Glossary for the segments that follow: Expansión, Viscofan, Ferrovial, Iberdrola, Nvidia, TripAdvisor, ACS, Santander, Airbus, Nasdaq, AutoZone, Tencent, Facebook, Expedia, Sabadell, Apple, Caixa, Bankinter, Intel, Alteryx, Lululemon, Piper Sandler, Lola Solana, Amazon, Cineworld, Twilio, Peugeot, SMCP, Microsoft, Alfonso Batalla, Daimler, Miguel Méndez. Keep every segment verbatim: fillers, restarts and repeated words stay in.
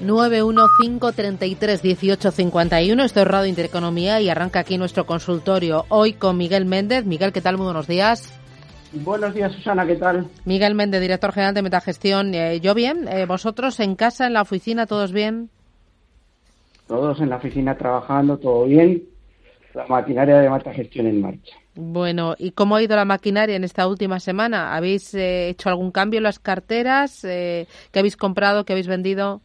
nueve uno cinco, treinta y tres, dieciocho, cincuenta y uno. Esto es Radio Intereconomía y arranca aquí nuestro consultorio hoy con Miguel Méndez. Miguel, ¿qué tal? Muy buenos días. Buenos días, Susana, ¿qué tal? Miguel Méndez, director general de Metagestión. Eh, yo bien, eh, vosotros en casa, en la oficina, ¿todos bien? Todos en la oficina trabajando, todo bien. La maquinaria de Metagestión en marcha. Bueno, ¿y cómo ha ido la maquinaria en esta última semana? ¿Habéis eh, hecho algún cambio en las carteras? Eh, ¿Qué habéis comprado? ¿Qué habéis vendido?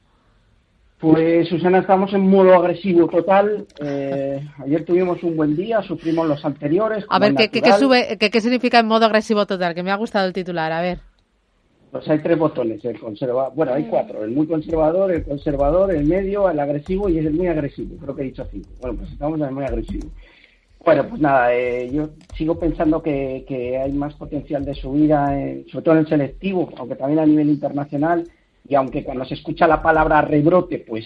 Pues, Susana, estamos en modo agresivo total. Eh, ayer tuvimos un buen día, sufrimos los anteriores. A ver, ¿qué, qué, sube, qué, ¿qué significa en modo agresivo total? Que me ha gustado el titular, a ver. Pues hay tres botones. El conserva... Bueno, hay cuatro. El muy conservador, el conservador, el medio, el agresivo y el muy agresivo. Creo que he dicho cinco. Bueno, pues estamos en el muy agresivo. Bueno, pues nada, eh, yo sigo pensando que, que hay más potencial de subida, en, sobre todo en el selectivo, aunque también a nivel internacional. Y aunque cuando se escucha la palabra rebrote, pues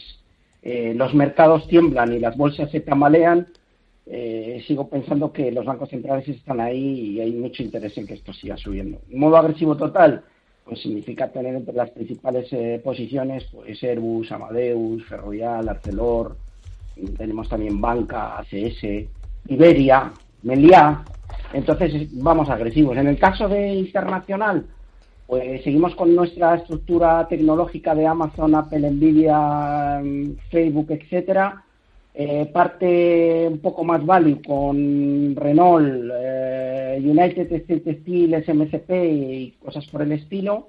eh, los mercados tiemblan y las bolsas se tambalean, eh, sigo pensando que los bancos centrales están ahí y hay mucho interés en que esto siga subiendo. Modo agresivo total, pues significa tener entre las principales eh, posiciones, pues Airbus, Amadeus, Ferrovial, Arcelor, tenemos también Banca, A C S, Iberia, Meliá. Entonces vamos agresivos. En el caso de internacional, pues seguimos con nuestra estructura tecnológica de Amazon, Apple, Nvidia, Facebook, etcétera. Eh, parte un poco más value con Renault, eh, United States Steel, S M C P y cosas por el estilo.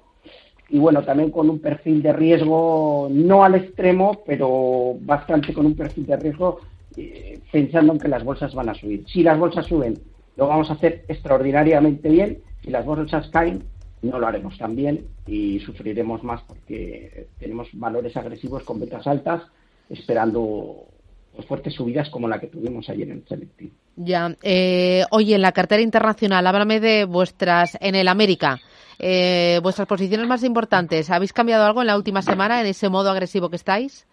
Y bueno, también con un perfil de riesgo no al extremo, pero bastante con un perfil de riesgo, eh, pensando en que las bolsas van a subir. Si las bolsas suben, lo vamos a hacer extraordinariamente bien. Si las bolsas caen, no lo haremos tan bien y sufriremos más porque tenemos valores agresivos con ventas altas esperando pues, fuertes subidas como la que tuvimos ayer en el selectivo. Ya. Eh, oye, en la cartera internacional, háblame de vuestras, en el América, eh, vuestras posiciones más importantes. ¿Habéis cambiado algo en la última semana en ese modo agresivo que estáis?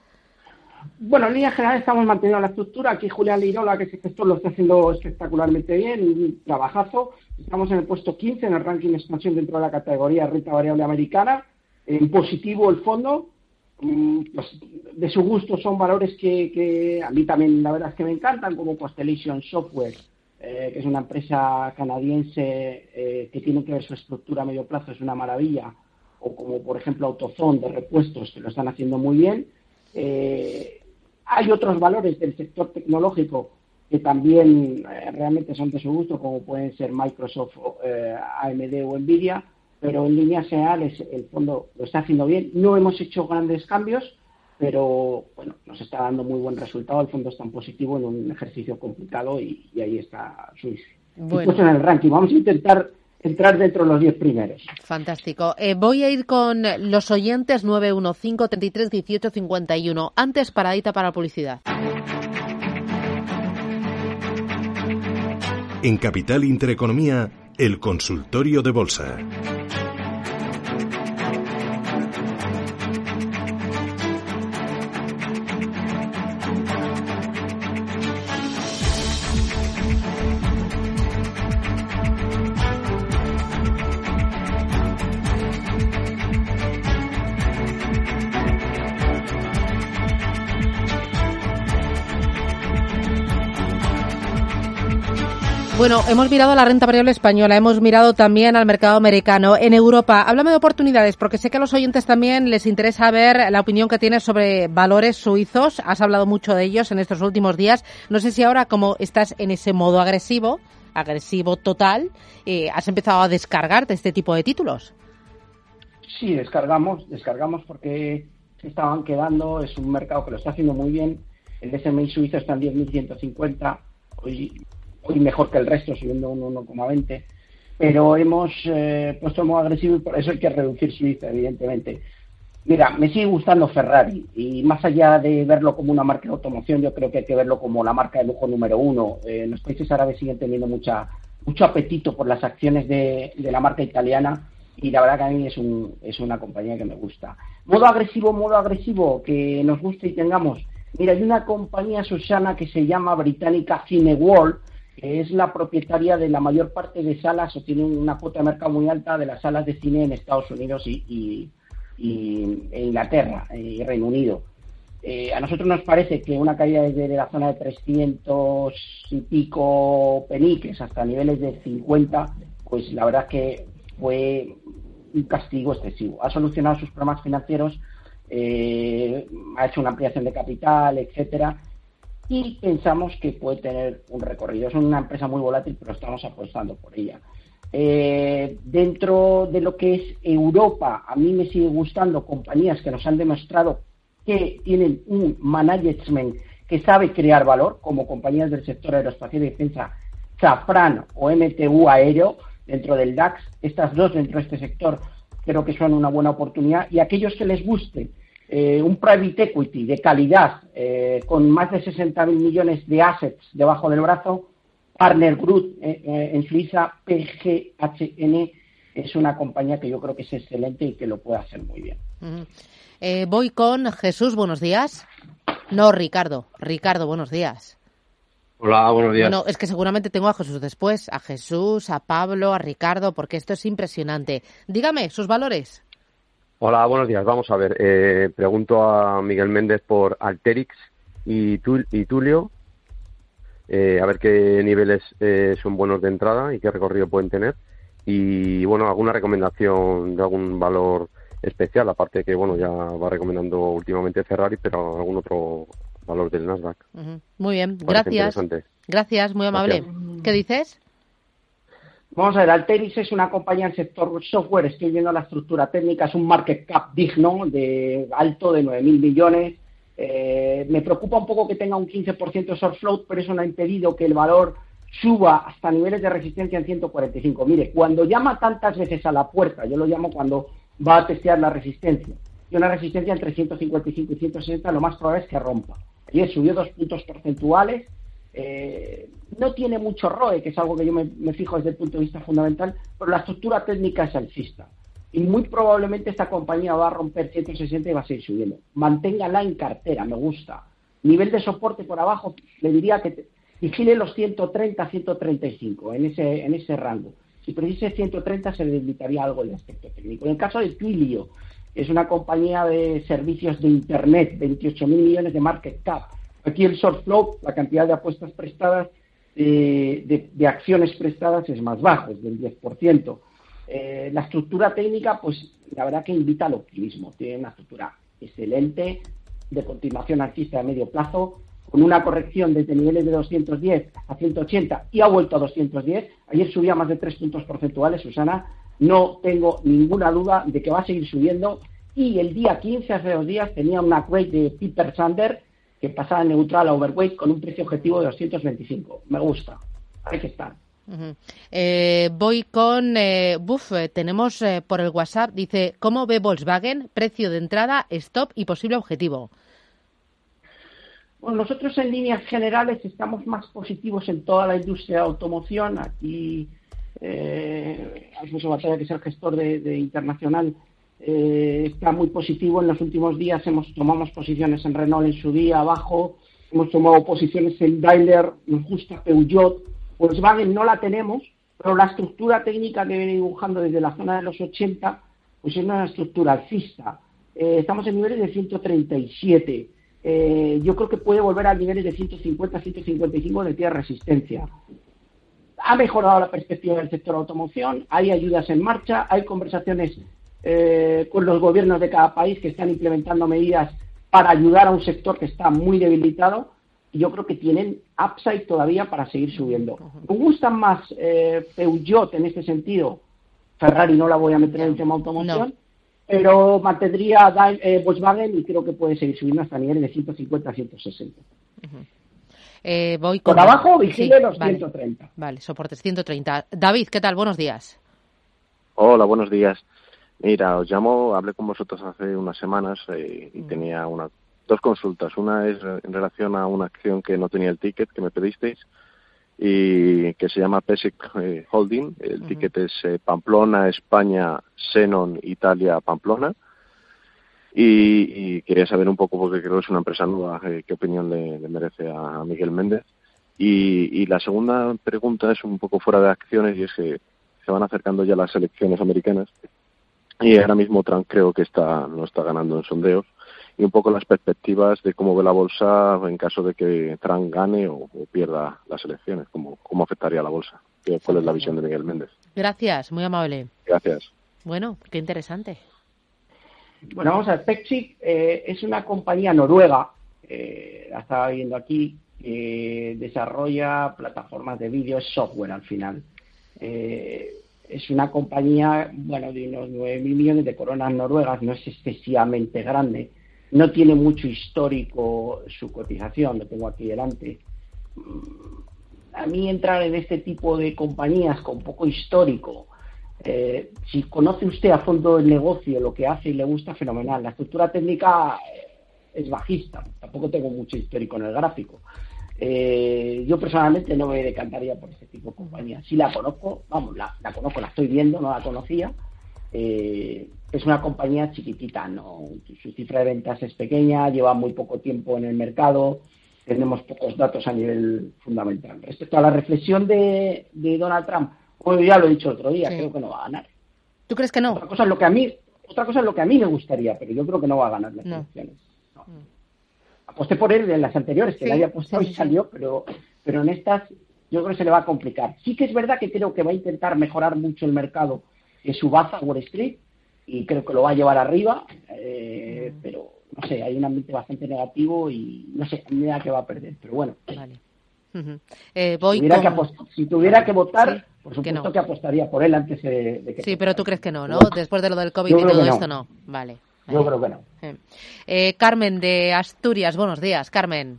Bueno, en línea general estamos manteniendo la estructura. Aquí Julián Lirola, que esto lo está haciendo espectacularmente bien, un trabajazo. Estamos en el puesto quince en el ranking de expansión dentro de la categoría renta variable americana. En positivo el fondo. Pues de su gusto son valores que, que a mí también la verdad es que me encantan, como Constellation Software, eh, que es una empresa canadiense eh, que tiene que ver su estructura a medio plazo, es una maravilla. O como, por ejemplo, AutoZone de repuestos, que lo están haciendo muy bien. Eh, hay otros valores del sector tecnológico que también eh, realmente son de su gusto, como pueden ser Microsoft, eh, A M D o Nvidia, pero en líneas generales el fondo lo está haciendo bien. No hemos hecho grandes cambios, pero bueno, nos está dando muy buen resultado. El fondo está en positivo en un ejercicio complicado y, y ahí está Suiza. Bueno. Después en el ranking vamos a intentar entrar dentro de los diez primeros. Fantástico. Eh, voy a ir con los oyentes nueve uno cinco, treinta y tres, dieciocho, cincuenta y uno. Antes, paradita para publicidad. En Capital Intereconomía, el consultorio de bolsa. Bueno, hemos mirado la renta variable española, hemos mirado también al mercado americano. En Europa, háblame de oportunidades, porque sé que a los oyentes también les interesa ver la opinión que tienes sobre valores suizos. Has hablado mucho de ellos en estos últimos días. No sé si ahora, como estás en ese modo agresivo, agresivo total, eh, has empezado a descargar de este tipo de títulos. Sí, descargamos, descargamos porque se estaban quedando. Es un mercado que lo está haciendo muy bien. El S M I suizo está en diez mil ciento cincuenta. Hoy... Hoy mejor que el resto, subiendo un uno coma veinte. Pero hemos eh, puesto modo agresivo y por eso hay que reducir Suiza, evidentemente. Mira, me sigue gustando Ferrari y más allá de verlo como una marca de automoción, yo creo que hay que verlo como la marca de lujo número uno. Eh, los países árabes siguen teniendo mucha, mucho apetito por las acciones de, de la marca italiana y la verdad que a mí es, un, es una compañía que me gusta. Modo agresivo, modo agresivo, que nos guste y tengamos. Mira, hay una compañía, Susana, que se llama británica Cineworld, que es la propietaria de la mayor parte de salas o tiene una cuota de mercado muy alta de las salas de cine en Estados Unidos y... y y en Inglaterra y Reino Unido. Eh, a nosotros nos parece que una caída desde la zona de trescientos y pico peniques hasta niveles de cincuenta, pues la verdad es que fue un castigo excesivo. Ha solucionado sus problemas financieros, eh, ha hecho una ampliación de capital, etcétera, y pensamos que puede tener un recorrido. Es una empresa muy volátil, pero estamos apostando por ella. Eh, dentro de lo que es Europa, a mí me sigue gustando compañías que nos han demostrado que tienen un management que sabe crear valor, como compañías del sector aeroespacial y defensa, Safran o M T U Aéreo, dentro del DAX. Estas dos dentro de este sector creo que son una buena oportunidad. Y aquellos que les guste eh, un private equity de calidad, eh, con más de sesenta mil millones de assets debajo del brazo, Partner Group, eh, eh, en Suiza, P G H N, es una compañía que yo creo que es excelente y que lo puede hacer muy bien. Uh-huh. eh, voy con Jesús, buenos días. No, Ricardo. Ricardo, buenos días. Hola, buenos días. No, es que seguramente tengo a Jesús después, a Jesús, a Pablo, a Ricardo, porque esto es impresionante. Dígame, sus valores. Hola, buenos días. Vamos a ver, eh, pregunto a Miguel Méndez por Alteryx y, Tul- y Tulio. Eh, a ver qué niveles eh, son buenos de entrada y qué recorrido pueden tener. Y, bueno, alguna recomendación de algún valor especial, aparte que, bueno, ya va recomendando últimamente Ferrari, pero algún otro valor del Nasdaq. Uh-huh. Muy bien, parece gracias. Gracias, muy amable. Gracias. ¿Qué dices? Vamos a ver, Alteryx es una compañía del sector software. Estoy viendo la estructura técnica, es un market cap digno, de alto de nueve mil millones. Eh, me preocupa un poco que tenga un quince por ciento short float, pero eso no ha impedido que el valor suba hasta niveles de resistencia en ciento cuarenta y cinco. Mire, cuando llama tantas veces a la puerta, yo lo llamo cuando va a testear la resistencia, y una resistencia entre ciento cincuenta y cinco y ciento sesenta, lo más probable es que rompa. Ayer subió dos puntos porcentuales, eh, no tiene mucho R O E, que es algo que yo me, me fijo desde el punto de vista fundamental, pero la estructura técnica es alcista. Y muy probablemente esta compañía va a romper ciento sesenta y va a seguir subiendo. Manténgala en cartera, me gusta. Nivel de soporte por abajo, le diría que vigile los ciento treinta a ciento treinta y cinco, en ese, en ese rango. Si precise ciento treinta, se le debilitaría algo el aspecto técnico. En el caso de Twilio, es una compañía de servicios de Internet, veintiocho mil millones de market cap. Aquí el short float, la cantidad de apuestas prestadas, eh, de, de acciones prestadas, es más bajo, es del diez por ciento. Eh, la estructura técnica, pues la verdad que invita al optimismo. Tiene una estructura excelente, de continuación alcista de medio plazo, con una corrección desde niveles de doscientos diez a ciento ochenta y ha vuelto a doscientos diez. Ayer subía más de tres puntos porcentuales, Susana. No tengo ninguna duda de que va a seguir subiendo. Y el día quince, hace dos días, tenía una quake de Piper Sander que pasaba neutral a overweight con un precio objetivo de doscientos veinticinco. Me gusta. Hay que estar. Uh-huh. Eh, voy con eh, buf, tenemos eh, por el WhatsApp, dice, ¿cómo ve Volkswagen? Precio de entrada, stop y posible objetivo. Bueno, nosotros en líneas generales estamos más positivos en toda la industria de automoción. Aquí eh, Alfonso Batalla, que es el gestor de, de Internacional, eh, está muy positivo. En los últimos días hemos tomamos posiciones en Renault en su día, abajo. Hemos tomado posiciones en Daimler, nos gusta Peugeot. Volkswagen no la tenemos, pero la estructura técnica que viene dibujando desde la zona de los ochenta, pues es una estructura alcista. Eh, estamos en niveles de ciento treinta y siete. Eh, yo creo que puede volver a niveles de ciento cincuenta a ciento cincuenta y cinco de tierra resistencia. Ha mejorado la perspectiva del sector automoción, hay ayudas en marcha, hay conversaciones eh, con los gobiernos de cada país que están implementando medidas para ayudar a un sector que está muy debilitado. Yo creo que tienen upside todavía para seguir subiendo. Me gustan más eh, Peugeot en este sentido. Ferrari no la voy a meter en el tema automoción, no. Pero mantendría eh, Volkswagen y creo que puede seguir subiendo hasta niveles de ciento cincuenta a ciento sesenta. Uh-huh. eh, voy con... Por abajo, vigile sí, los vale, ciento treinta. Vale, soportes ciento treinta. David, ¿qué tal? Buenos días. Hola, buenos días. Mira, os llamo, hablé con vosotros hace unas semanas eh, y mm. tenía una, dos consultas. Una es en relación a una acción que no tenía el ticket que me pedisteis y que se llama P E S I C eh, Holding. El uh-huh. ticket es eh, Pamplona, España, Xenon, Italia, Pamplona. Y, y quería saber un poco, porque creo que es una empresa nueva, eh, qué opinión le, le merece a, a Miguel Méndez. Y, y la segunda pregunta es un poco fuera de acciones y es que se van acercando ya las elecciones americanas. Y ahora mismo Trump creo que está no está ganando en sondeos. Y un poco las perspectivas de cómo ve la bolsa en caso de que Trump gane o, o pierda las elecciones. Cómo, cómo afectaría a la bolsa. ¿Cuál es la visión de Miguel Méndez? Gracias, muy amable. Gracias. Bueno, qué interesante. Bueno, vamos a ver. Pexip eh, es una compañía noruega, eh, la estaba viendo aquí, que eh, desarrolla plataformas de vídeo, software al final. Eh, Es una compañía, bueno, de unos nueve mil millones de coronas noruegas, no es excesivamente grande. No tiene mucho histórico su cotización, lo tengo aquí delante. A mí entrar en este tipo de compañías con poco histórico, eh, si conoce usted a fondo el negocio, lo que hace y le gusta, fenomenal. La estructura técnica es bajista, tampoco tengo mucho histórico en el gráfico. Eh, yo personalmente no me decantaría por ese tipo de compañía. Si la conozco, vamos, la, la conozco, la estoy viendo, no la conocía. Eh, es una compañía chiquitita, no, su cifra de ventas es pequeña, lleva muy poco tiempo en el mercado, tenemos pocos datos a nivel fundamental. Respecto a la reflexión de, de Donald Trump, como ya lo he dicho otro día, sí. creo que no va a ganar. ¿Tú crees que no? Otra cosa es lo que a mí, otra cosa es lo que a mí me gustaría, pero yo creo que no va a ganar las no. elecciones. No. no. Aposté por él en las anteriores, que sí, nadie apostó sí, sí. y salió, pero, pero en estas yo creo que se le va a complicar. Sí que es verdad que creo que va a intentar mejorar mucho el mercado que subaza Wall Street y creo que lo va a llevar arriba, eh, mm. pero no sé, hay un ambiente bastante negativo y no sé, ni idea que va a perder, pero bueno. Vale. Uh-huh. eh, voy si, tuviera con... que apostar, si tuviera que votar, sí, por supuesto que, no. que apostaría por él antes de, de que... Sí, pero tú crees que no, ¿no? Después de lo del COVID yo y todo no. esto, no. Vale. Yo creo que no. Eh, Carmen de Asturias, buenos días, Carmen.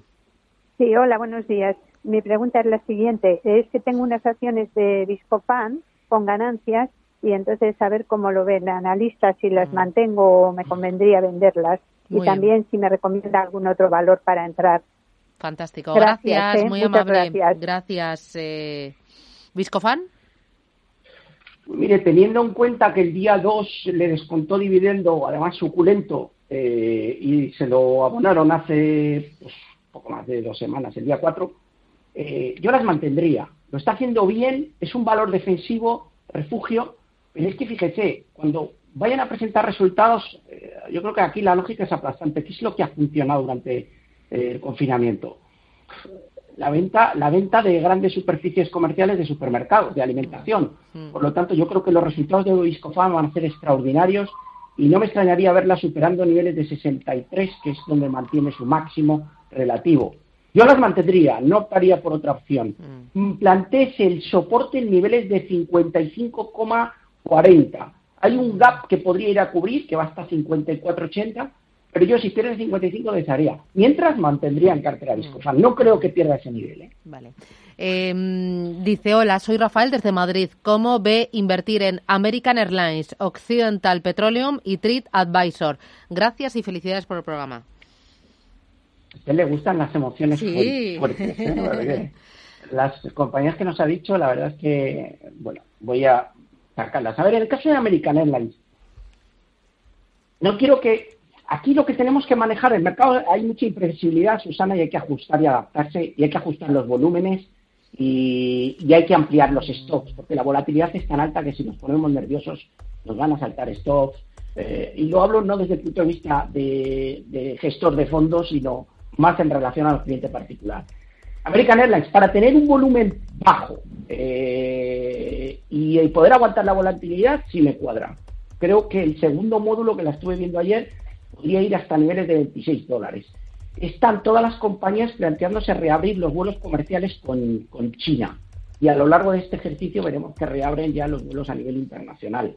Sí, hola, buenos días. Mi pregunta es la siguiente. Es que tengo unas acciones de Viscofan con ganancias y entonces a ver cómo lo ven analistas, si las mantengo o me convendría venderlas. Muy y también bien. Si me recomienda algún otro valor para entrar. Fantástico, gracias, gracias eh, muy amable. Gracias. gracias eh. ¿Viscofan? Mire, teniendo en cuenta que el día dos le descontó dividendo, además suculento, eh, y se lo abonaron hace pues, poco más de dos semanas, el día cuatro, eh, yo las mantendría. Lo está haciendo bien, es un valor defensivo, refugio, pero es que fíjese, cuando vayan a presentar resultados, eh, yo creo que aquí la lógica es aplastante, que es lo que ha funcionado durante eh, el confinamiento. La venta, la venta de grandes superficies comerciales de supermercados, de alimentación. Por lo tanto, yo creo que los resultados de Viscofan van a ser extraordinarios y no me extrañaría verla superando niveles de sesenta y tres, que es donde mantiene su máximo relativo. Yo las mantendría, no optaría por otra opción. Plantéese el soporte en niveles de cincuenta y cinco coma cuarenta. Hay un gap que podría ir a cubrir, que va hasta cincuenta y cuatro ochenta. Pero yo, si pierde cincuenta y cinco, desearía. Mientras, mantendría en cartera Viscofan. No creo que pierda ese nivel. ¿eh? Vale. Eh, dice, hola, soy Rafael desde Madrid. ¿Cómo ve invertir en American Airlines, Occidental Petroleum y Treat Advisor? Gracias y felicidades por el programa. A usted le gustan las emociones sí. fuertes. ¿eh? Las compañías que nos ha dicho, la verdad es que, bueno, voy a sacarlas. A ver, en el caso de American Airlines, no quiero que... Aquí lo que tenemos que manejar, el mercado, hay mucha imprevisibilidad, Susana, y hay que ajustar y adaptarse, y hay que ajustar los volúmenes y, y hay que ampliar los stocks, porque la volatilidad es tan alta que si nos ponemos nerviosos nos van a saltar stocks. Eh, y lo hablo no desde el punto de vista de, de gestor de fondos, sino más en relación al cliente particular. American Airlines, para tener un volumen bajo eh, y, y poder aguantar la volatilidad, sí me cuadra. Creo que el segundo módulo, que la estuve viendo ayer, podría ir hasta niveles de veintiséis dólares. Están todas las compañías planteándose reabrir los vuelos comerciales con, con China. Y a lo largo de este ejercicio veremos que reabren ya los vuelos a nivel internacional.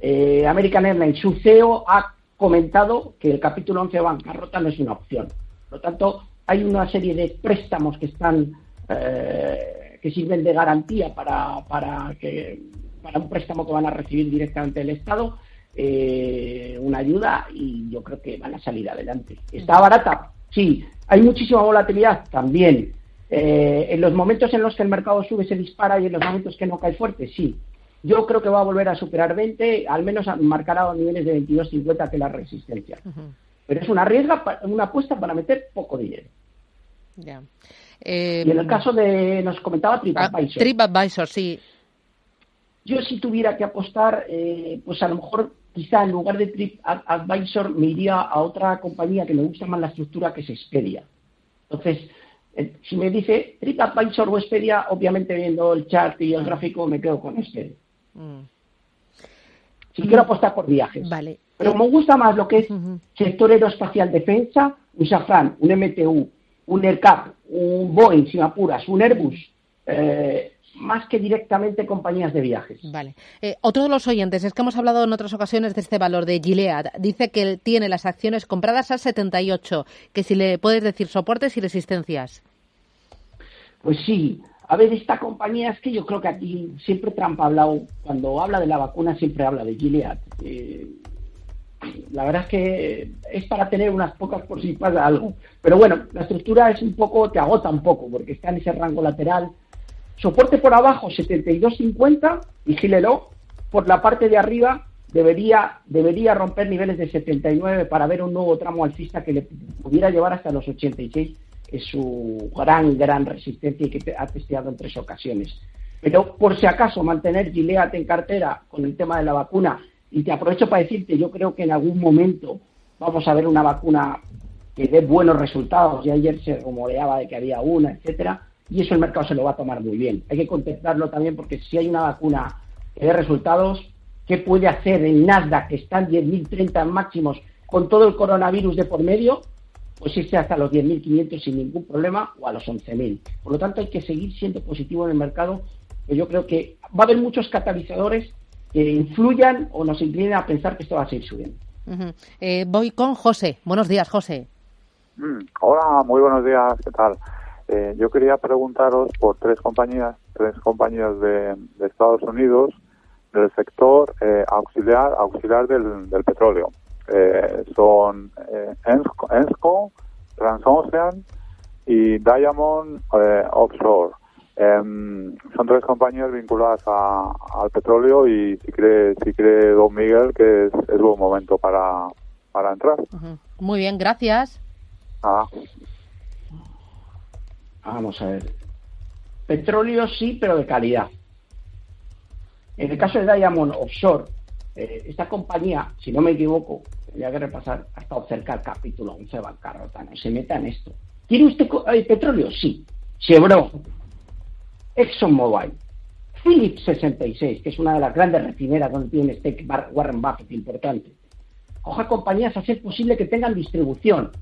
Eh, American Airlines, su C E O ha comentado que el capítulo once de bancarrota no es una opción. Por lo tanto, hay una serie de préstamos que están eh, que sirven de garantía para, para, que, para un préstamo que van a recibir directamente del Estado. eh, una ayuda y yo creo que van a salir adelante. ¿Está barata? Sí. ¿Hay muchísima volatilidad? También. Eh, ¿En los momentos en los que el mercado sube se dispara y en los momentos que no cae fuerte? Sí. Yo creo que va a volver a superar veinte, al menos marcará a niveles de veintidós cincuenta, que es la resistencia. Uh-huh. Pero es una riesga, una apuesta para meter poco dinero. Ya. Eh, y en el caso de, nos comentaba TripAdvisor. TripAdvisor, sí. Yo si tuviera que apostar, eh, pues a lo mejor, quizá en lugar de TripAdvisor me iría a otra compañía que me gusta más la estructura, que es Expedia. Entonces, eh, si me dice TripAdvisor o Expedia, obviamente viendo el chart y el gráfico me quedo con Expedia. Mm. Si quiero apostar por viajes, vale. Pero me gusta más lo que es uh-huh. sector aeroespacial, defensa, un Safran, un M T U, un AerCap, un Boeing, sin apuras, un Airbus, eh, más que directamente compañías de viajes. Vale. Eh, otro de los oyentes, es que hemos hablado en otras ocasiones de este valor de Gilead, dice que tiene las acciones compradas a setenta y ocho, que si le puedes decir soportes y resistencias. Pues sí. A ver, esta compañía es que yo creo que aquí siempre Trump ha hablado, cuando habla de la vacuna siempre habla de Gilead. Eh, la verdad es que es para tener unas pocas por si pasa algo. Pero bueno, la estructura es un poco, te agota un poco, porque está en ese rango lateral. Soporte por abajo, setenta y dos cincuenta, vigílelo. Por la parte de arriba debería, debería romper niveles de setenta y nueve para ver un nuevo tramo alcista que le pudiera llevar hasta los ochenta y seis. Es su gran, gran resistencia y que ha testeado en tres ocasiones. Pero por si acaso mantener Gilead en cartera con el tema de la vacuna, y te aprovecho para decirte, yo creo que en algún momento vamos a ver una vacuna que dé buenos resultados, y ayer se rumoreaba de que había una, etcétera, y eso el mercado se lo va a tomar muy bien. Hay que contemplarlo también, porque si hay una vacuna que dé resultados, ¿qué puede hacer el Nasdaq, que está en diez mil treinta máximos con todo el coronavirus de por medio? Pues irse hasta los diez mil quinientos sin ningún problema, o a los once mil. Por lo tanto, hay que seguir siendo positivo en el mercado. Pero yo creo que va a haber muchos catalizadores que influyan o nos inclinen a pensar que esto va a seguir subiendo. Uh-huh. Eh, voy con José. Buenos días, José. Mm, hola, muy buenos días. ¿Qué tal? Eh, yo quería preguntaros por tres compañías, tres compañías de, de Estados Unidos, del sector eh, auxiliar, auxiliar del, del petróleo. Eh, son eh, Ensco, Ensco, TransOcean y Diamond eh, Offshore. Eh, son tres compañías vinculadas a, al petróleo, y si cree, si cree don Miguel que es, es buen momento para, para entrar. Uh-huh. Muy bien, gracias. Ah. Vamos a ver. Petróleo sí, pero de calidad. En el caso de Diamond Offshore, Eh, esta compañía, si no me equivoco, tendría que repasar, ha estado cerca del capítulo once, bancarrota, no se meta en esto. ¿Tiene usted eh, petróleo? Sí. Chevron, ExxonMobil, Phillips sesenta y seis, que es una de las grandes refineras donde tiene un stake Warren Buffett importante. Coja compañías, a ser posible que tengan distribución,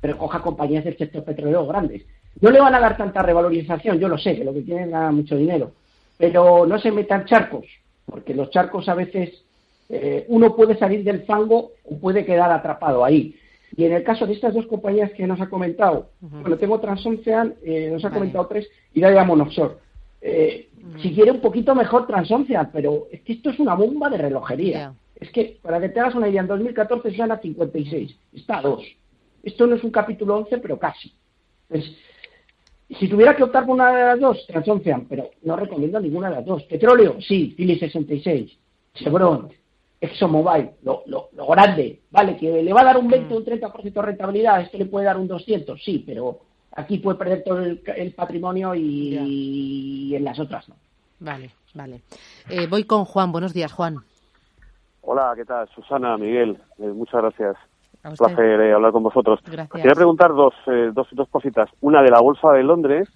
pero coja compañías del sector petrolero grandes. No le van a dar tanta revalorización, yo lo sé, que lo que tienen gana mucho dinero, pero no se metan charcos, porque los charcos a veces... Eh, uno puede salir del fango o puede quedar atrapado ahí. Y en el caso de estas dos compañías que nos ha comentado, uh-huh. bueno, tengo TransOcean, eh, nos ha vale. comentado tres, y Diamond Offshore. Eh, uh-huh. Si quiere un poquito mejor TransOcean, pero es que esto es una bomba de relojería. Yeah. Es que, para que te hagas una idea, en dos mil catorce se gana cincuenta y seis, está a dos. Esto no es un capítulo once, pero casi. Entonces, si tuviera que optar por una de las dos, TransOcean, pero no recomiendo ninguna de las dos. Petróleo, sí, Phillips sesenta y seis, Chevron, ExxonMobil, lo, lo, lo grande, ¿vale? Que le va a dar un veinte o un treinta por ciento de rentabilidad, esto le puede dar un doscientos por ciento, sí, pero aquí puede perder todo el, el patrimonio y, yeah. y en las otras no. Vale, vale. Eh, voy con Juan. Buenos días, Juan. Hola, ¿qué tal? Susana, Miguel, eh, muchas gracias. Un placer eh, hablar con vosotros. Gracias. Quería preguntar dos, eh, dos, dos cositas. Una de la Bolsa de Londres,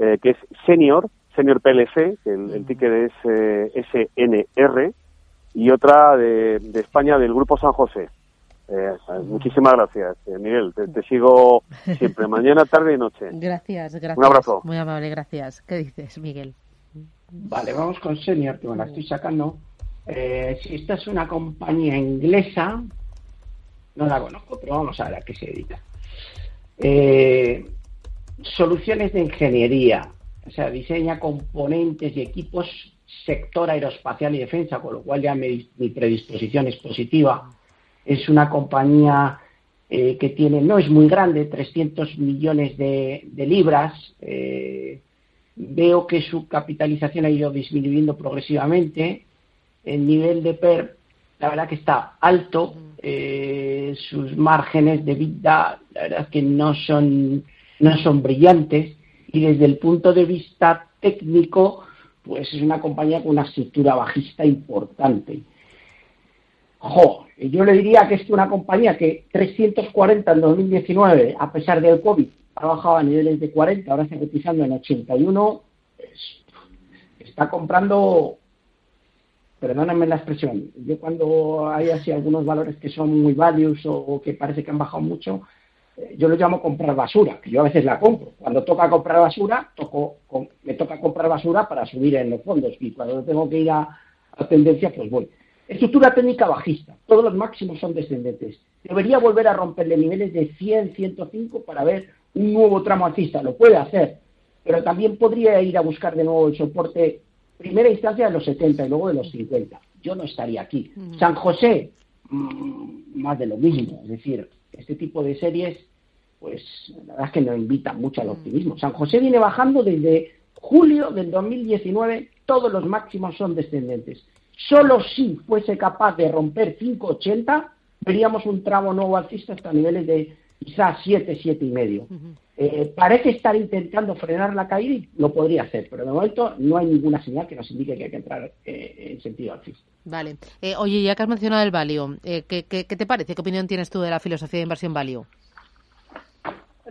eh, que es Senior, Senior P L C, que el, uh-huh. el ticker es eh, S N R, y otra de, de España, del Grupo San José. Eh, muchísimas gracias, eh, Miguel. Te, te sigo siempre, mañana, tarde y noche. Gracias, gracias. Un abrazo. Muy amable, gracias. ¿Qué dices, Miguel? Vale, vamos con Senior, que me la estoy sacando. Eh, si esta es una compañía inglesa, no la conozco, pero vamos a ver a qué se dedica. Eh, soluciones de ingeniería, o sea, diseña componentes y equipos sector aeroespacial y defensa, con lo cual ya mi, mi predisposición es positiva. Es una compañía eh, que tiene, no es muy grande, trescientos millones de, de libras. Eh, veo que su capitalización ha ido disminuyendo progresivamente. El nivel de P E R, la verdad que está alto. Eh, sus márgenes de EBITDA, la verdad que no son, no son brillantes. Y desde el punto de vista técnico, pues es una compañía con una estructura bajista importante. ¡Jo! Yo le diría que es una compañía que trescientos cuarenta en dos mil diecinueve, a pesar del COVID, ha bajado a niveles de cuarenta, ahora está cotizando en ochenta y uno. Pues, está comprando, perdónenme la expresión, yo cuando hay así algunos valores que son muy values o, o que parece que han bajado mucho, yo lo llamo comprar basura, que yo a veces la compro. Cuando toca comprar basura, toco, con, me toca comprar basura para subir en los fondos. Y cuando tengo que ir a, a tendencia, pues voy. Estructura técnica bajista. Todos los máximos son descendentes. Debería volver a romperle niveles de cien, ciento cinco para ver un nuevo tramo alcista. Lo puede hacer. Pero también podría ir a buscar de nuevo el soporte, primera instancia de los setenta y luego de los cincuenta. Yo no estaría aquí. Uh-huh. San José, mmm, más de lo mismo. Es decir, este tipo de series, pues la verdad es que no invita mucho al optimismo. San José viene bajando desde julio del dos mil diecinueve, todos los máximos son descendentes. Solo si fuese capaz de romper cinco ochenta, veríamos un tramo nuevo alcista hasta niveles de quizás siete, siete y medio. Eh, parece estar intentando frenar la caída y lo podría hacer, pero de momento no hay ninguna señal que nos indique que hay que entrar eh, en sentido alcista. Vale. Eh, oye, ya que has mencionado el value, eh, ¿qué, qué, ¿qué te parece? ¿Qué opinión tienes tú de la filosofía de inversión value?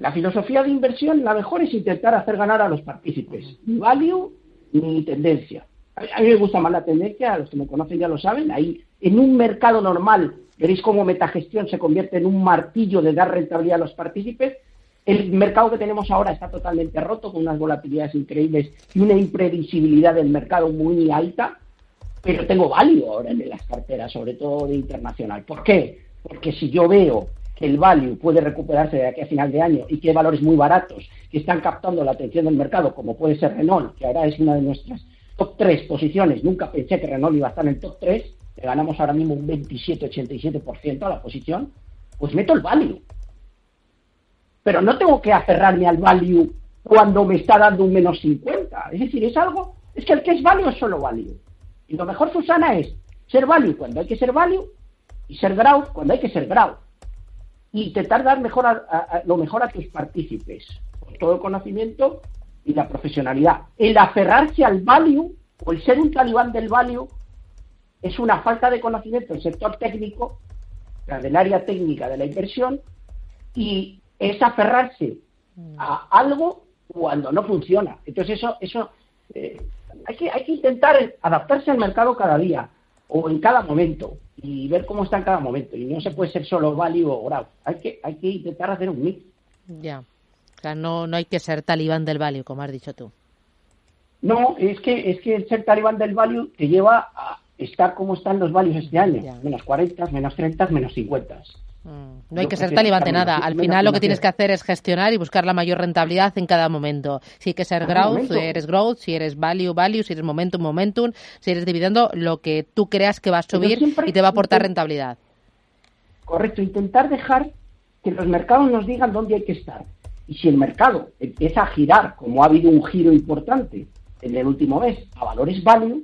La filosofía de inversión, la mejor es intentar hacer ganar a los partícipes. Ni value ni tendencia. A, a mí me gusta más la tendencia, a los que me conocen ya lo saben. Ahí, en un mercado normal, veréis cómo Metagestión se convierte en un martillo de dar rentabilidad a los partícipes. El mercado que tenemos ahora está totalmente roto, con unas volatilidades increíbles y una imprevisibilidad del mercado muy alta, pero tengo value ahora en las carteras, sobre todo de internacional. ¿Por qué? Porque si yo veo que el value puede recuperarse de aquí a final de año y que hay valores muy baratos que están captando la atención del mercado, como puede ser Renault, que ahora es una de nuestras top tres posiciones, nunca pensé que Renault iba a estar en el top tres, le ganamos ahora mismo un veintisiete ochenta y siete por ciento a la posición, pues meto el value. Pero no tengo que aferrarme al value cuando me está dando un menos cincuenta. Es decir, es algo, es que el que es value es solo value. Y lo mejor, Susana, es ser value cuando hay que ser value y ser growth cuando hay que ser growth. Y intentar dar mejor a, a, a, lo mejor a tus partícipes, con todo el conocimiento y la profesionalidad. El aferrarse al value o el ser un talibán del value es una falta de conocimiento del sector técnico, del área técnica de la inversión, y es aferrarse a algo cuando no funciona. Entonces eso eso eh, hay que hay que intentar adaptarse al mercado cada día o en cada momento y ver cómo está en cada momento. Y no se puede ser solo value o growth. Hay que hay que intentar hacer un mix. Ya, o sea, no no hay que ser talibán del value, como has dicho tú. No, es que es que el ser talibán del value te lleva a estar como están los values este año, ya. Menos cuarenta, menos treinta, menos cincuenta. No hay que ser talibán de nada. Al final lo que tienes que hacer es gestionar y buscar la mayor rentabilidad en cada momento. Si hay que ser growth, eres growth. Si eres value, value. Si eres momentum, momentum. Si eres dividendo, lo que tú creas que va a subir y te va a aportar rentabilidad. Correcto. Intentar dejar que los mercados nos digan dónde hay que estar. Y si el mercado empieza a girar, como ha habido un giro importante en el último mes, a valores value,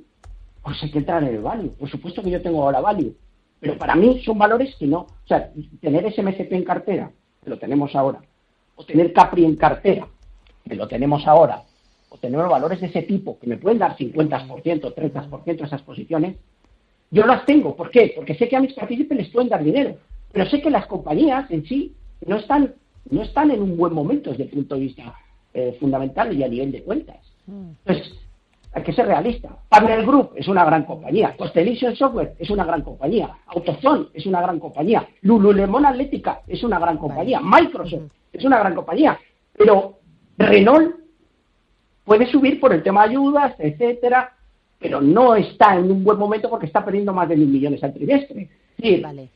pues hay que entrar en el value. Por supuesto que yo tengo ahora value. Pero para mí son valores que no... O sea, tener S M C P en cartera, que lo tenemos ahora. O tener Capri en cartera, que lo tenemos ahora. O tener valores de ese tipo, que me pueden dar cincuenta por ciento, treinta por ciento esas posiciones. Yo las tengo. ¿Por qué? Porque sé que a mis partícipes les pueden dar dinero. Pero sé que las compañías en sí no están no están en un buen momento desde el punto de vista eh, fundamental y a nivel de cuentas. Entonces, hay que ser realista. Panel Group es una gran compañía. Constellation Software es una gran compañía. AutoZone es una gran compañía. Lululemon Atlética es una gran compañía. Microsoft es una gran compañía. Pero Renault puede subir por el tema de ayudas, etcétera, pero no está en un buen momento porque está perdiendo más de mil millones al trimestre. Sí, vale.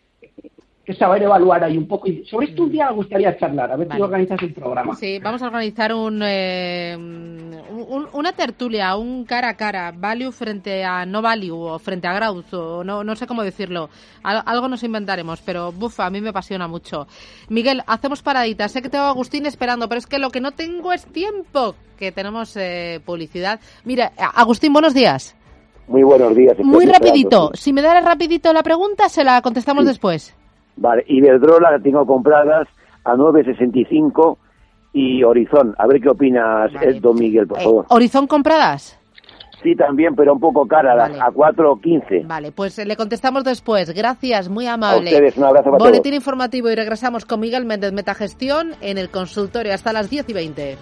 que saber evaluar ahí un poco. Y sobre esto un día me gustaría charlar, a ver vale. si organizas un programa. Sí, vamos a organizar un, eh, un una tertulia, un cara a cara, value frente a no value, o frente a growth, o no, no sé cómo decirlo. Al, algo nos inventaremos, pero bufa, a mí me apasiona mucho. Miguel, hacemos paraditas. Sé que tengo a Agustín esperando, pero es que lo que no tengo es tiempo, que tenemos eh, publicidad. Mira, Agustín, buenos días. Muy buenos días. Muy rapidito. ¿Sí? Si me darás rapidito la pregunta, se la contestamos sí. después. Vale, Iberdrola la tengo compradas a nueve sesenta y cinco y Horizon. A ver qué opinas, vale. Esto, Miguel, por eh, favor. ¿Horizon compradas? Sí, también, pero un poco cara, vale. a cuatro quince. Vale, pues le contestamos después. Gracias, muy amable. A ustedes, un abrazo para todos. Boletín informativo y regresamos con Miguel Méndez, Metagestión, en el consultorio hasta las diez y veinte.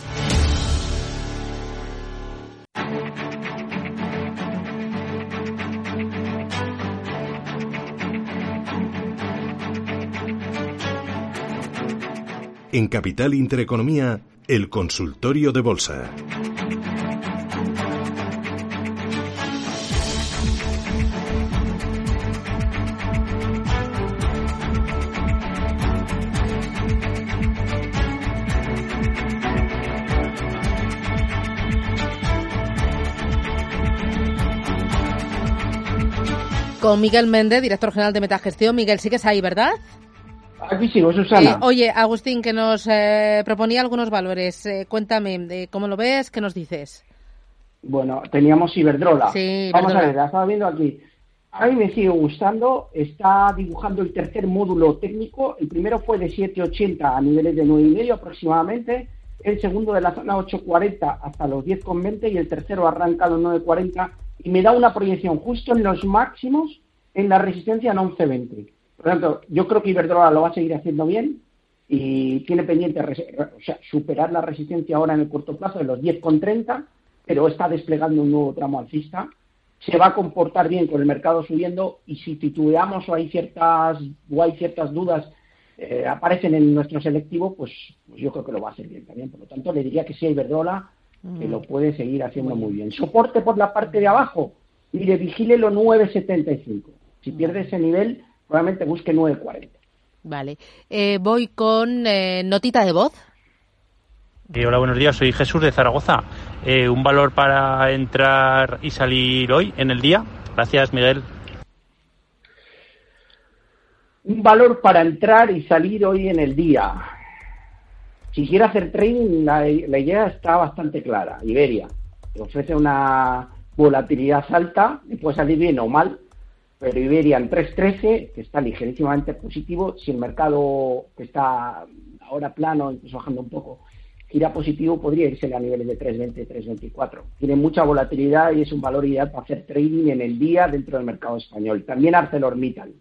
En Capital Intereconomía, el consultorio de bolsa. Con Miguel Méndez, director general de Metagestión. Miguel, sigues ahí, ¿verdad? Aquí sigo, Susana. Eh, oye, Agustín, que nos eh, proponía algunos valores. Eh, cuéntame, eh, ¿cómo lo ves? ¿Qué nos dices? Bueno, teníamos Iberdrola. Sí, Iberdrola. Vamos a ver, la estaba viendo aquí. A mí me sigue gustando. Está dibujando el tercer módulo técnico. El primero fue de siete ochenta a niveles de nueve coma cinco aproximadamente. El segundo de la zona ocho cuarenta hasta los diez coma veinte. Y el tercero arranca a los nueve cuarenta. Y me da una proyección justo en los máximos en la resistencia en once veinte. Por lo tanto, yo creo que Iberdrola lo va a seguir haciendo bien y tiene pendiente, o sea, superar la resistencia ahora en el corto plazo de los diez coma treinta, pero está desplegando un nuevo tramo alcista. Se va a comportar bien con el mercado subiendo y si titubeamos o hay ciertas, o hay ciertas dudas eh, aparecen en nuestro selectivo, pues, pues yo creo que lo va a hacer bien también. Por lo tanto, le diría que sí a Iberdrola, que lo puede seguir haciendo muy bien. Soporte por la parte de abajo, mire, vigile los nueve setenta y cinco. Si pierde ese nivel, probablemente busque nueve cuarenta. Vale. Eh, voy con eh, notita de voz. Eh, hola, buenos días. Soy Jesús de Zaragoza. Eh, ¿Un valor para entrar y salir hoy, en el día? Gracias, Miguel. Un valor para entrar y salir hoy en el día. Si quiere hacer trading, la, la idea está bastante clara. Iberia te ofrece una volatilidad alta y puede salir bien o mal. Pero Iberia en tres trece, que está ligerísimamente positivo, si el mercado que está ahora plano, incluso bajando un poco, gira positivo, podría irse a niveles de tres veinte, tres veinticuatro. Tiene mucha volatilidad y es un valor ideal para hacer trading en el día dentro del mercado español. También ArcelorMittal.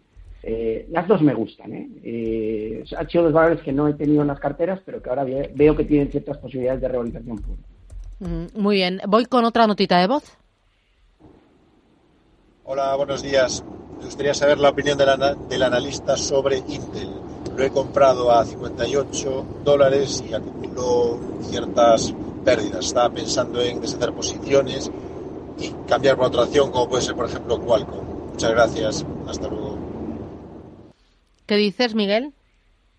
Eh, las dos me gustan, ¿eh? Eh, han sido dos valores que no he tenido en las carteras, pero que ahora veo que tienen ciertas posibilidades de revalorización pura. Muy bien. Voy con otra notita de voz. Hola, buenos días. Me gustaría saber la opinión de la, del analista sobre Intel. Lo he comprado a cincuenta y ocho dólares y acumulo ciertas pérdidas. Estaba pensando en deshacer posiciones y cambiar por otra acción, como puede ser, por ejemplo, Qualcomm. Muchas gracias. Hasta luego. ¿Qué dices, Miguel?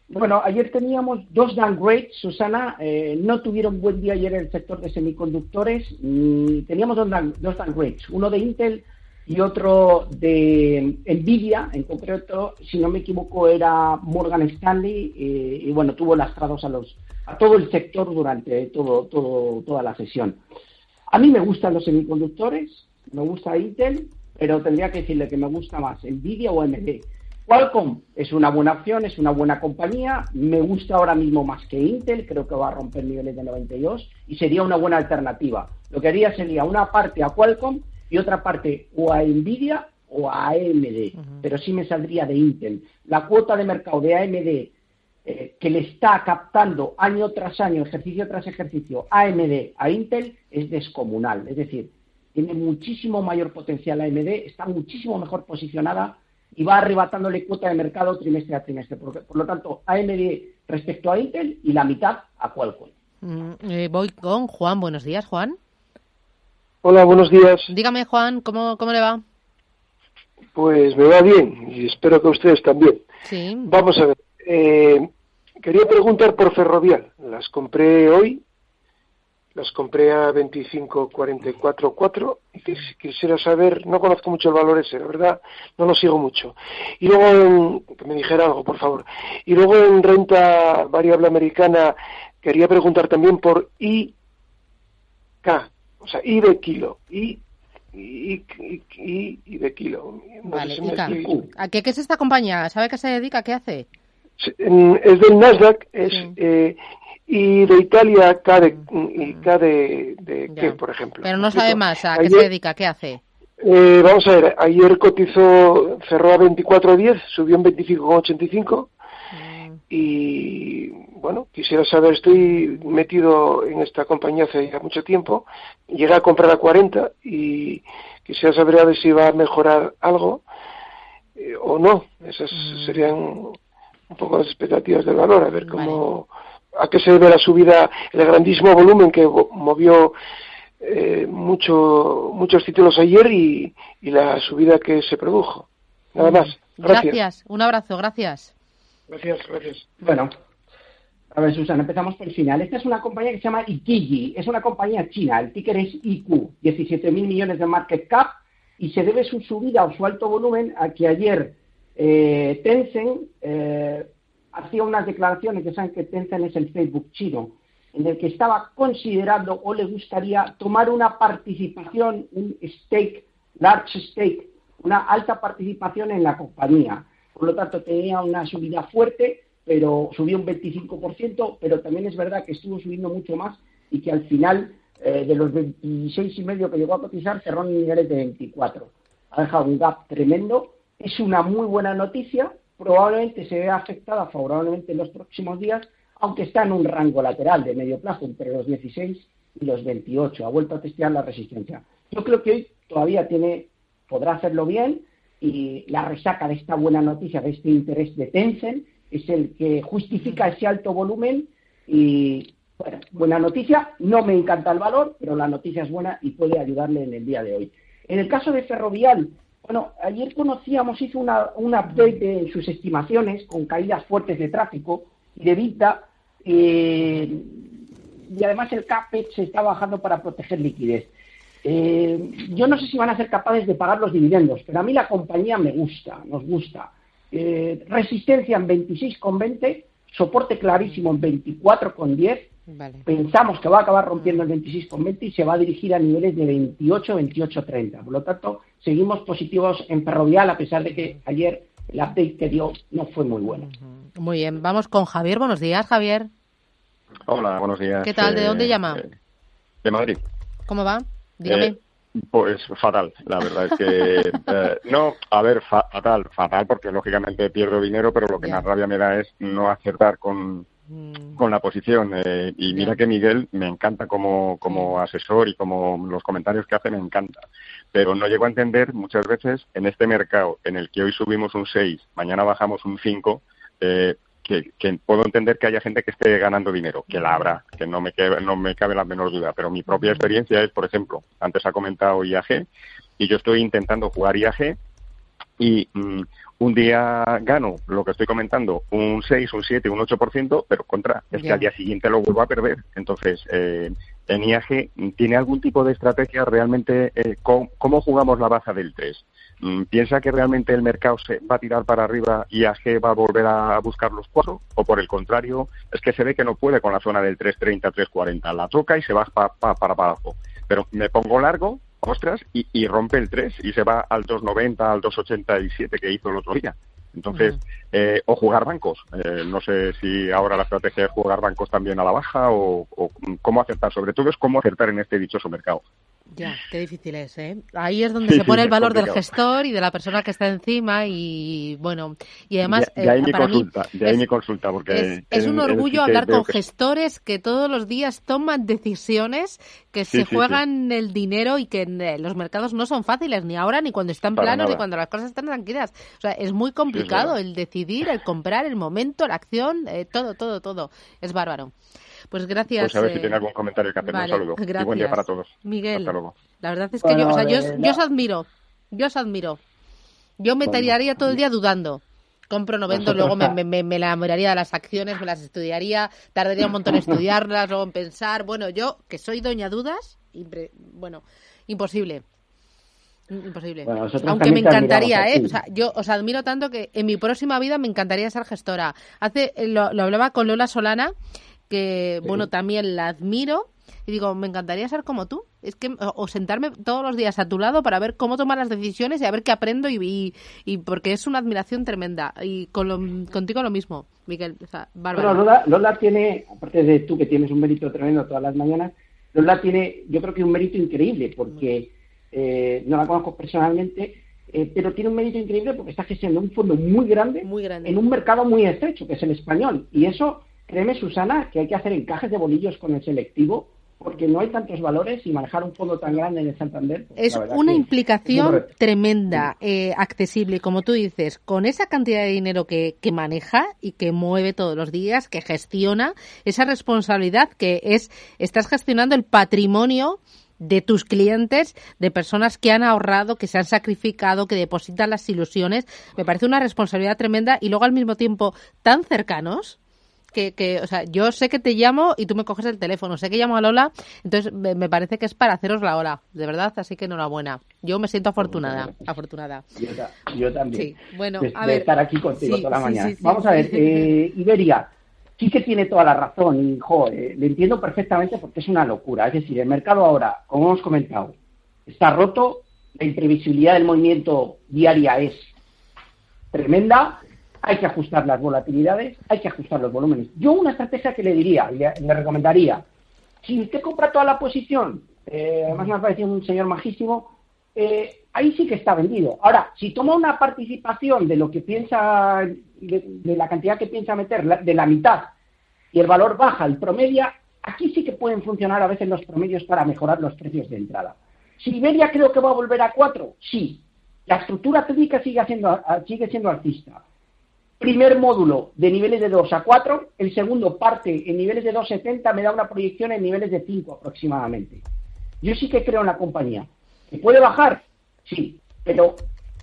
Bueno, ayer teníamos dos downgrades, Susana. Eh, no tuvieron buen día ayer en el sector de semiconductores. Mm, teníamos dos, dos downgrades. Uno de Intel y otro de Nvidia, en concreto, si no me equivoco, era Morgan Stanley, eh, y bueno, tuvo lastrados a los a todo el sector durante todo, todo toda la sesión. A mí me gustan los semiconductores, me gusta Intel, pero tendría que decirle que me gusta más Nvidia o A M D. Qualcomm es una buena opción, es una buena compañía, me gusta ahora mismo más que Intel, creo que va a romper niveles de noventa y dos y sería una buena alternativa. Lo que haría sería una parte a Qualcomm y otra parte o a Nvidia o a A M D, uh-huh. pero sí me saldría de Intel. La cuota de mercado de A M D, eh, que le está captando año tras año, ejercicio tras ejercicio, A M D a Intel, es descomunal. Es decir, tiene muchísimo mayor potencial A M D, está muchísimo mejor posicionada y va arrebatándole cuota de mercado trimestre a trimestre. Por, por lo tanto, A M D respecto a Intel y la mitad a Qualcomm. Mm, eh, voy con Juan. Buenos días, Juan. Hola, buenos días. Dígame, Juan, ¿cómo, cómo le va? Pues me va bien y espero que a ustedes también. Sí. Vamos a ver. Eh, quería preguntar por Ferrovial. Las compré hoy. Las compré a veinticinco cuarenta y cuatro cuatro. Quisiera saber, no conozco mucho el valor ese, la verdad, no lo sigo mucho. Y luego, en, que me dijera algo, por favor. Y luego en renta variable americana, quería preguntar también por I K, o sea, I de kilo, I, I, I, I, I de kilo. No vale, I K. ¿A qué, qué es esta compañía? ¿Sabe qué se dedica? ¿Qué hace? Es del Nasdaq, es... Sí. Eh, y de Italia, K de, y K de, de qué, por ejemplo. Pero no sabe más a qué ayer, se dedica, qué hace. Eh, vamos a ver, ayer cotizó, cerró a veinticuatro diez, subió en veinticinco ochenta y cinco mm. y bueno, quisiera saber, estoy metido en esta compañía hace ya mucho tiempo, llegué a comprar a cuarenta y quisiera saber a ver si va a mejorar algo eh, o no. Esas mm. serían un poco las expectativas del valor, a ver cómo... Vale. ¿A qué se debe la subida, el grandísimo volumen que movió eh, mucho, muchos títulos ayer y, y la subida que se produjo? Nada más. Gracias. Gracias. Un abrazo. Gracias. Gracias, gracias. Bueno, a ver, Susana, empezamos por el final. Esta es una compañía que se llama Ikiji. Es una compañía china. El ticker es I Q. diecisiete mil millones de market cap. Y se debe su subida o su alto volumen a que ayer eh, Tencent... Eh, hacía unas declaraciones, que saben que Tencent es el Facebook chino, en el que estaba considerando o le gustaría tomar una participación, un stake, large stake, una alta participación en la compañía. Por lo tanto, tenía una subida fuerte, pero subió un veinticinco por ciento, pero también es verdad que estuvo subiendo mucho más y que al final, eh, de los veintiséis y medio que llegó a cotizar, cerró en niveles de veinticuatro. Ha dejado un gap tremendo. Es una muy buena noticia. Probablemente se vea afectada favorablemente en los próximos días, aunque está en un rango lateral de medio plazo entre los dieciséis y los veintiocho. Ha vuelto a testear la resistencia. Yo creo que hoy todavía tiene, podrá hacerlo bien, y la resaca de esta buena noticia, de este interés de Tencent, es el que justifica ese alto volumen. Y bueno, buena noticia. No me encanta el valor, pero la noticia es buena y puede ayudarle en el día de hoy. En el caso de Ferrovial, bueno, ayer conocíamos, hizo una, un update de, en sus estimaciones con caídas fuertes de tráfico y de venta, eh, y además el CAPEX se está bajando para proteger liquidez. Eh, yo no sé si van a ser capaces de pagar los dividendos, pero a mí la compañía me gusta, nos gusta. Eh, resistencia en veintiséis con veinte, soporte clarísimo en veinticuatro con diez. Vale. Pensamos que va a acabar rompiendo el veintiséis con veinte y se va a dirigir a niveles de veintiocho, veintiocho treinta. Por lo tanto, seguimos positivos en Ferrovial, a pesar de que ayer el update que dio no fue muy bueno. Muy bien, vamos con Javier. Buenos días, Javier. Hola, buenos días. ¿Qué tal? ¿De eh, dónde llama? Eh, de Madrid. ¿Cómo va? Dígame. Eh, Pues fatal, la verdad es que... Eh, no, a ver, fa- fatal, fatal, porque lógicamente pierdo dinero, pero lo que yeah. más rabia me da es no acertar con... con la posición. Eh, y mira que Miguel me encanta como, como asesor y como los comentarios que hace me encanta, pero no llego a entender muchas veces en este mercado en el que hoy subimos un seis, mañana bajamos un cinco, eh, que, que puedo entender que haya gente que esté ganando dinero, que la habrá, que no me, que, no me cabe la menor duda, pero mi propia experiencia es, por ejemplo, antes ha comentado I A G y yo estoy intentando jugar I A G y... Mm, un día gano, lo que estoy comentando, un seis, un siete, un ocho por ciento, pero contra, es yeah. que al día siguiente lo vuelvo a perder. Entonces, eh, en I A G, ¿tiene algún tipo de estrategia realmente? Eh, ¿cómo, ¿Cómo jugamos la baza del tres? ¿Piensa que realmente el mercado se va a tirar para arriba y I A G va a volver a buscar los cuatro? ¿O por el contrario, es que se ve que no puede con la zona del tres treinta, tres cuarenta? La toca y se va pa, pa, para abajo. Pero me pongo largo, ostras, y, y rompe el tres y se va al dos noventa, al dos ochenta y siete que hizo el otro día. Entonces, uh-huh. eh, o jugar bancos. Eh, no sé si ahora la estrategia es jugar bancos también a la baja o, o cómo acertar. Sobre todo es cómo acertar en este dichoso mercado. Ya, qué difícil es, ¿eh? Ahí es donde sí, se pone sí, el valor complicado. Del gestor y de la persona que está encima y, bueno, y además... De, de ahí eh, mi consulta, de ahí es, mi consulta, porque... Es, es, es un orgullo es, hablar con que... gestores que todos los días toman decisiones que sí, se sí, juegan sí. el dinero y que los mercados no son fáciles, ni ahora, ni cuando están Para planos, nada. Ni cuando las cosas están tranquilas. O sea, es muy complicado sí, es el decidir, el comprar, el momento, la acción, eh, todo, todo, todo. Es bárbaro. Pues gracias. Pues a ver eh... si tiene algún comentario que hacer. Vale, un saludo. Gracias. Y buen día para todos. Miguel, hasta luego. La verdad es que bueno, yo, o sea, yo, yo os admiro. Yo os admiro. Yo me bueno, tiraría todo el día dudando. compro, no vendo, luego me, me, me enamoraría de las acciones, me las estudiaría, tardaría un montón en estudiarlas, luego en pensar. Bueno, yo, que soy doña dudas, impre, bueno, imposible. Imposible. Bueno, aunque me encantaría, ¿eh? O sea, yo os admiro tanto que en mi próxima vida me encantaría ser gestora. Hace lo, lo hablaba con Lola Solana, que sí. Bueno, también la admiro. Y digo, me encantaría ser como tú. Es que o, o sentarme todos los días a tu lado para ver cómo tomar las decisiones y a ver qué aprendo y, y, y porque es una admiración tremenda. Y con lo, contigo lo mismo, Miguel. O sea, bárbaro. Bueno, Lola, Lola tiene, aparte de tú que tienes un mérito tremendo todas las mañanas, Lola tiene, yo creo que un mérito increíble porque eh, no la conozco personalmente, eh, pero tiene un mérito increíble porque está gestionando un fondo muy grande, muy grande en un mercado muy estrecho que es el español. Y eso, créeme, Susana, que hay que hacer encajes de bolillos con el selectivo, porque no hay tantos valores y manejar un fondo tan grande en el Santander. Pues es una implicación es tremenda, eh, accesible, como tú dices, con esa cantidad de dinero que, que maneja y que mueve todos los días, que gestiona, esa responsabilidad que es, estás gestionando el patrimonio de tus clientes, de personas que han ahorrado, que se han sacrificado, que depositan las ilusiones. Me parece una responsabilidad tremenda y luego al mismo tiempo tan cercanos. Que, que, o sea, yo sé que te llamo y tú me coges el teléfono, sé que llamo a Lola, entonces me, me parece que es para haceros la hora, de verdad, así que enhorabuena. Yo me siento afortunada, afortunada. Yo, yo también. Sí, bueno, de, a de ver. Estar aquí contigo sí, toda la sí, mañana. Sí, sí, Vamos sí. a ver, eh, Iberia, sí que tiene toda la razón, y jo, eh, le entiendo perfectamente porque es una locura. Es decir, el mercado ahora, como hemos comentado, está roto, la imprevisibilidad del movimiento diaria es tremenda. Hay que ajustar las volatilidades, hay que ajustar los volúmenes. Yo una estrategia que le diría, le, le recomendaría, si usted compra toda la posición, eh, además me ha parecido un señor majísimo, eh, ahí sí que está vendido. Ahora, si toma una participación de lo que piensa, de, de la cantidad que piensa meter, la, de la mitad, y el valor baja y promedia, aquí sí que pueden funcionar a veces los promedios para mejorar los precios de entrada. Si Iberia creo que va a volver a cuatro, sí. La estructura técnica sigue, haciendo, sigue siendo alcista. Primer módulo de niveles de dos a cuatro, el segundo parte en niveles de dos setenta, me da una proyección en niveles de cinco aproximadamente. Yo sí que creo en la compañía. ¿Que puede bajar? Sí, pero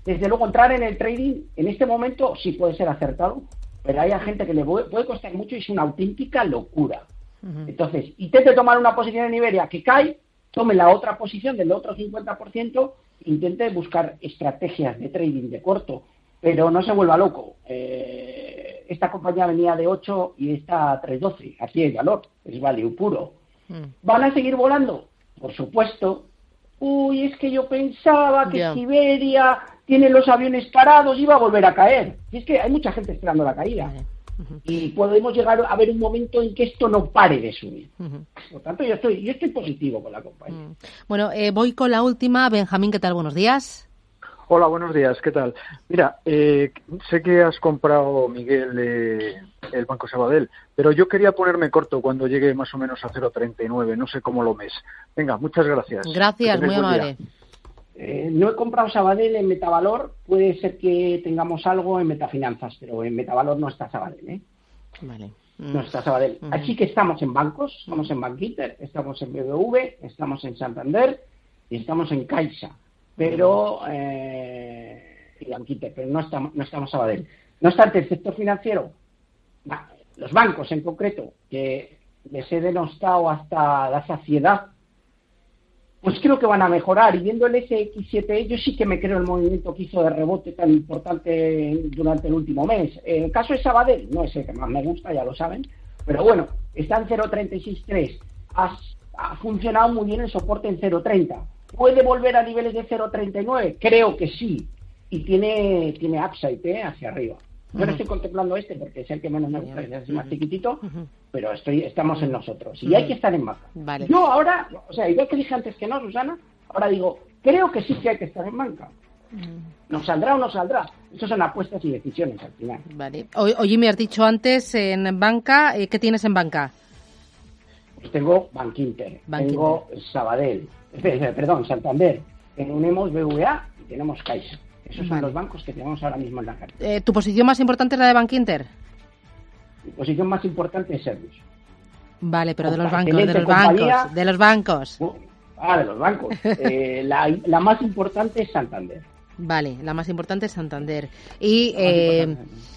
desde luego entrar en el trading en este momento sí puede ser acertado, pero hay a gente que le puede costar mucho y es una auténtica locura. Uh-huh. Entonces, intente tomar una posición en Iberia que cae, tome la otra posición del otro cincuenta por ciento, intente buscar estrategias de trading de corto, pero no se vuelva loco. Eh, esta compañía venía de ocho y está a tres doce. Aquí hay valor, es value puro. ¿Van a seguir volando? Por supuesto. Uy, es que yo pensaba que yeah. Siberia tiene los aviones parados y va a volver a caer. Y es que hay mucha gente esperando la caída. Uh-huh. Y podemos llegar a ver un momento en que esto no pare de subir. Uh-huh. Por tanto, yo estoy, yo estoy positivo con la compañía. Uh-huh. Bueno, eh, voy con la última. Benjamín, ¿qué tal? Buenos días. Hola, buenos días, ¿qué tal? Mira, eh, sé que has comprado, Miguel, eh, el Banco Sabadell, pero yo quería ponerme corto cuando llegue más o menos a cero treinta y nueve, no sé cómo lo ves. Venga, muchas gracias. Gracias, muy amable. Eh, no he comprado Sabadell en Metavalor, puede ser que tengamos algo en Metafinanzas, pero en Metavalor no está Sabadell, ¿eh? Vale. No está Sabadell. Uh-huh. Así que estamos en bancos, estamos en Bankinter, estamos en B B V A, estamos en Santander y estamos en Caixa. Pero, eh, pero no estamos, no estamos Sabadell. No obstante, el sector financiero, los bancos en concreto, que les he denostado hasta la saciedad, pues creo que van a mejorar. Y viendo el S X siete E, yo sí que me creo el movimiento que hizo de rebote tan importante durante el último mes. El caso de Sabadell, no es el que más me gusta, ya lo saben, pero bueno, está en cero treinta y seis tres. Ha, ha funcionado muy bien el soporte en cero treinta. ¿Puede volver a niveles de cero treinta y nueve? Creo que sí. Y tiene tiene upside, ¿eh? Hacia arriba. Yo uh-huh. no estoy contemplando este porque es el que menos me gusta, es más chiquitito, uh-huh. pero estoy estamos en nosotros. Y uh-huh. hay que estar en banca. Vale. Yo ahora, o sea, igual que dije antes que no, Susana, ahora digo, creo que sí que hay que estar en banca. Uh-huh. ¿Nos saldrá o no saldrá? Esas son apuestas y decisiones al final. Vale. Oye, me has dicho antes en banca, ¿qué tienes en banca? Pues tengo Bankinter, Bankinter. tengo Sabadell. Perdón, Santander, tenemos B B V A y tenemos Caixa. Esos vale. son los bancos que tenemos ahora mismo en la carta. Eh, ¿Tu posición más importante es la de Bankinter? Mi posición más importante es Airbus. Vale, pero de los, bancos, de los bancos, de los bancos. Ah, de los bancos. eh, la, la más importante es Santander. Vale, la más importante es Santander. Y eh,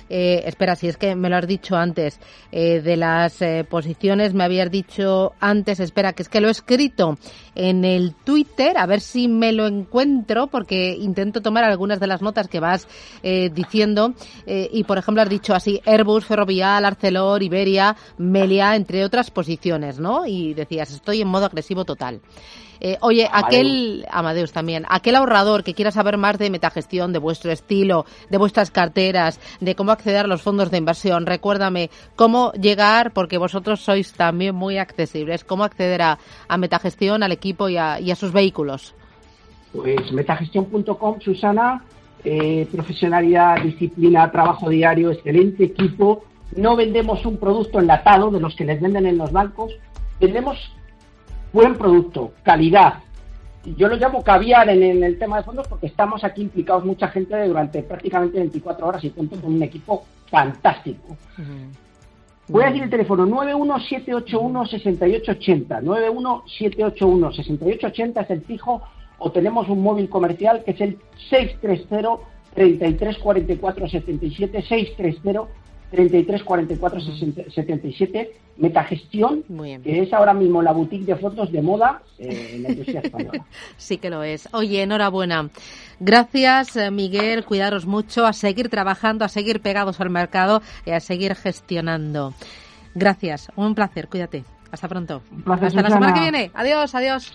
eh, espera, si es que me lo has dicho antes, eh, de las eh, posiciones me habías dicho antes, espera, que es que lo he escrito en el Twitter, a ver si me lo encuentro, porque intento tomar algunas de las notas que vas eh, diciendo, eh, y por ejemplo has dicho así, Airbus, Ferrovial, Arcelor, Iberia, Melia, entre otras posiciones, ¿no? Y decías, estoy en modo agresivo total. Eh, oye, Amadeus. aquel, Amadeus también, aquel ahorrador que quiera saber más de Metagestión, de vuestro estilo, de vuestras carteras, de cómo acceder a los fondos de inversión, recuérdame, cómo llegar, porque vosotros sois también muy accesibles, cómo acceder a, a Metagestión, al equipo y a, y a sus vehículos. Pues metagestión punto com, Susana, eh, profesionalidad, disciplina, trabajo diario, excelente equipo. No vendemos un producto enlatado de los que les venden en los bancos, vendemos buen producto, calidad. Yo lo llamo caviar en, en el tema de fondos porque estamos aquí implicados mucha gente durante prácticamente veinticuatro horas y cuento con un equipo fantástico. Uh-huh. Voy a decir el teléfono nueve uno siete ocho uno seis ocho ocho cero. nueve uno siete ocho uno seis ocho ocho cero es el fijo, o tenemos un móvil comercial que es el seis tres cero, tres tres cuatro cuatro siete siete, treinta y tres cuarenta y cuatro setenta y siete, Metagestión, que es ahora mismo la boutique de fotos de moda eh, en la industria española. Sí que lo es. Oye, enhorabuena. Gracias, Miguel. Cuidaros mucho, a seguir trabajando, a seguir pegados al mercado y a seguir gestionando. Gracias. Un placer. Cuídate. Hasta pronto. Un placer, Hasta Susana. La semana que viene. Adiós, adiós.